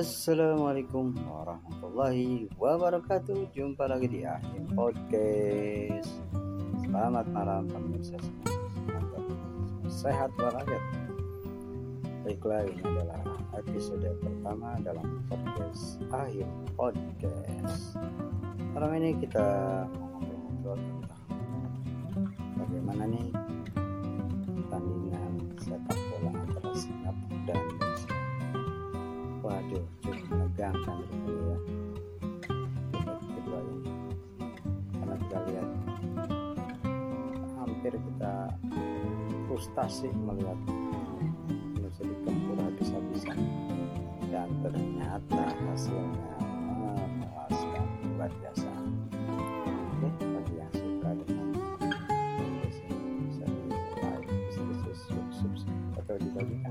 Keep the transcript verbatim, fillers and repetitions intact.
Assalamualaikum warahmatullahi wabarakatuh. Jumpa lagi di Ahim Podcast. Selamat malam pemirsa semua. Sehat walafiat. Baiklah, ini adalah episode pertama dalam podcast Ahim Podcast. Malam ini kita ngobrol-ngobrol tentang bagaimana nih pertandingan sepak bola antara Singapura dan Indonesia. Waduh, cukup menegangkan gitu ya. Kedua ini, karena kita lihat hampir kita frustasi melihat Indonesia dikempur habis-habisan dan ternyata hasilnya memuaskan, luar biasa. Oke, bagi yang suka dengan Indonesia bisa di like, bisa di subscribe atau dibagikan.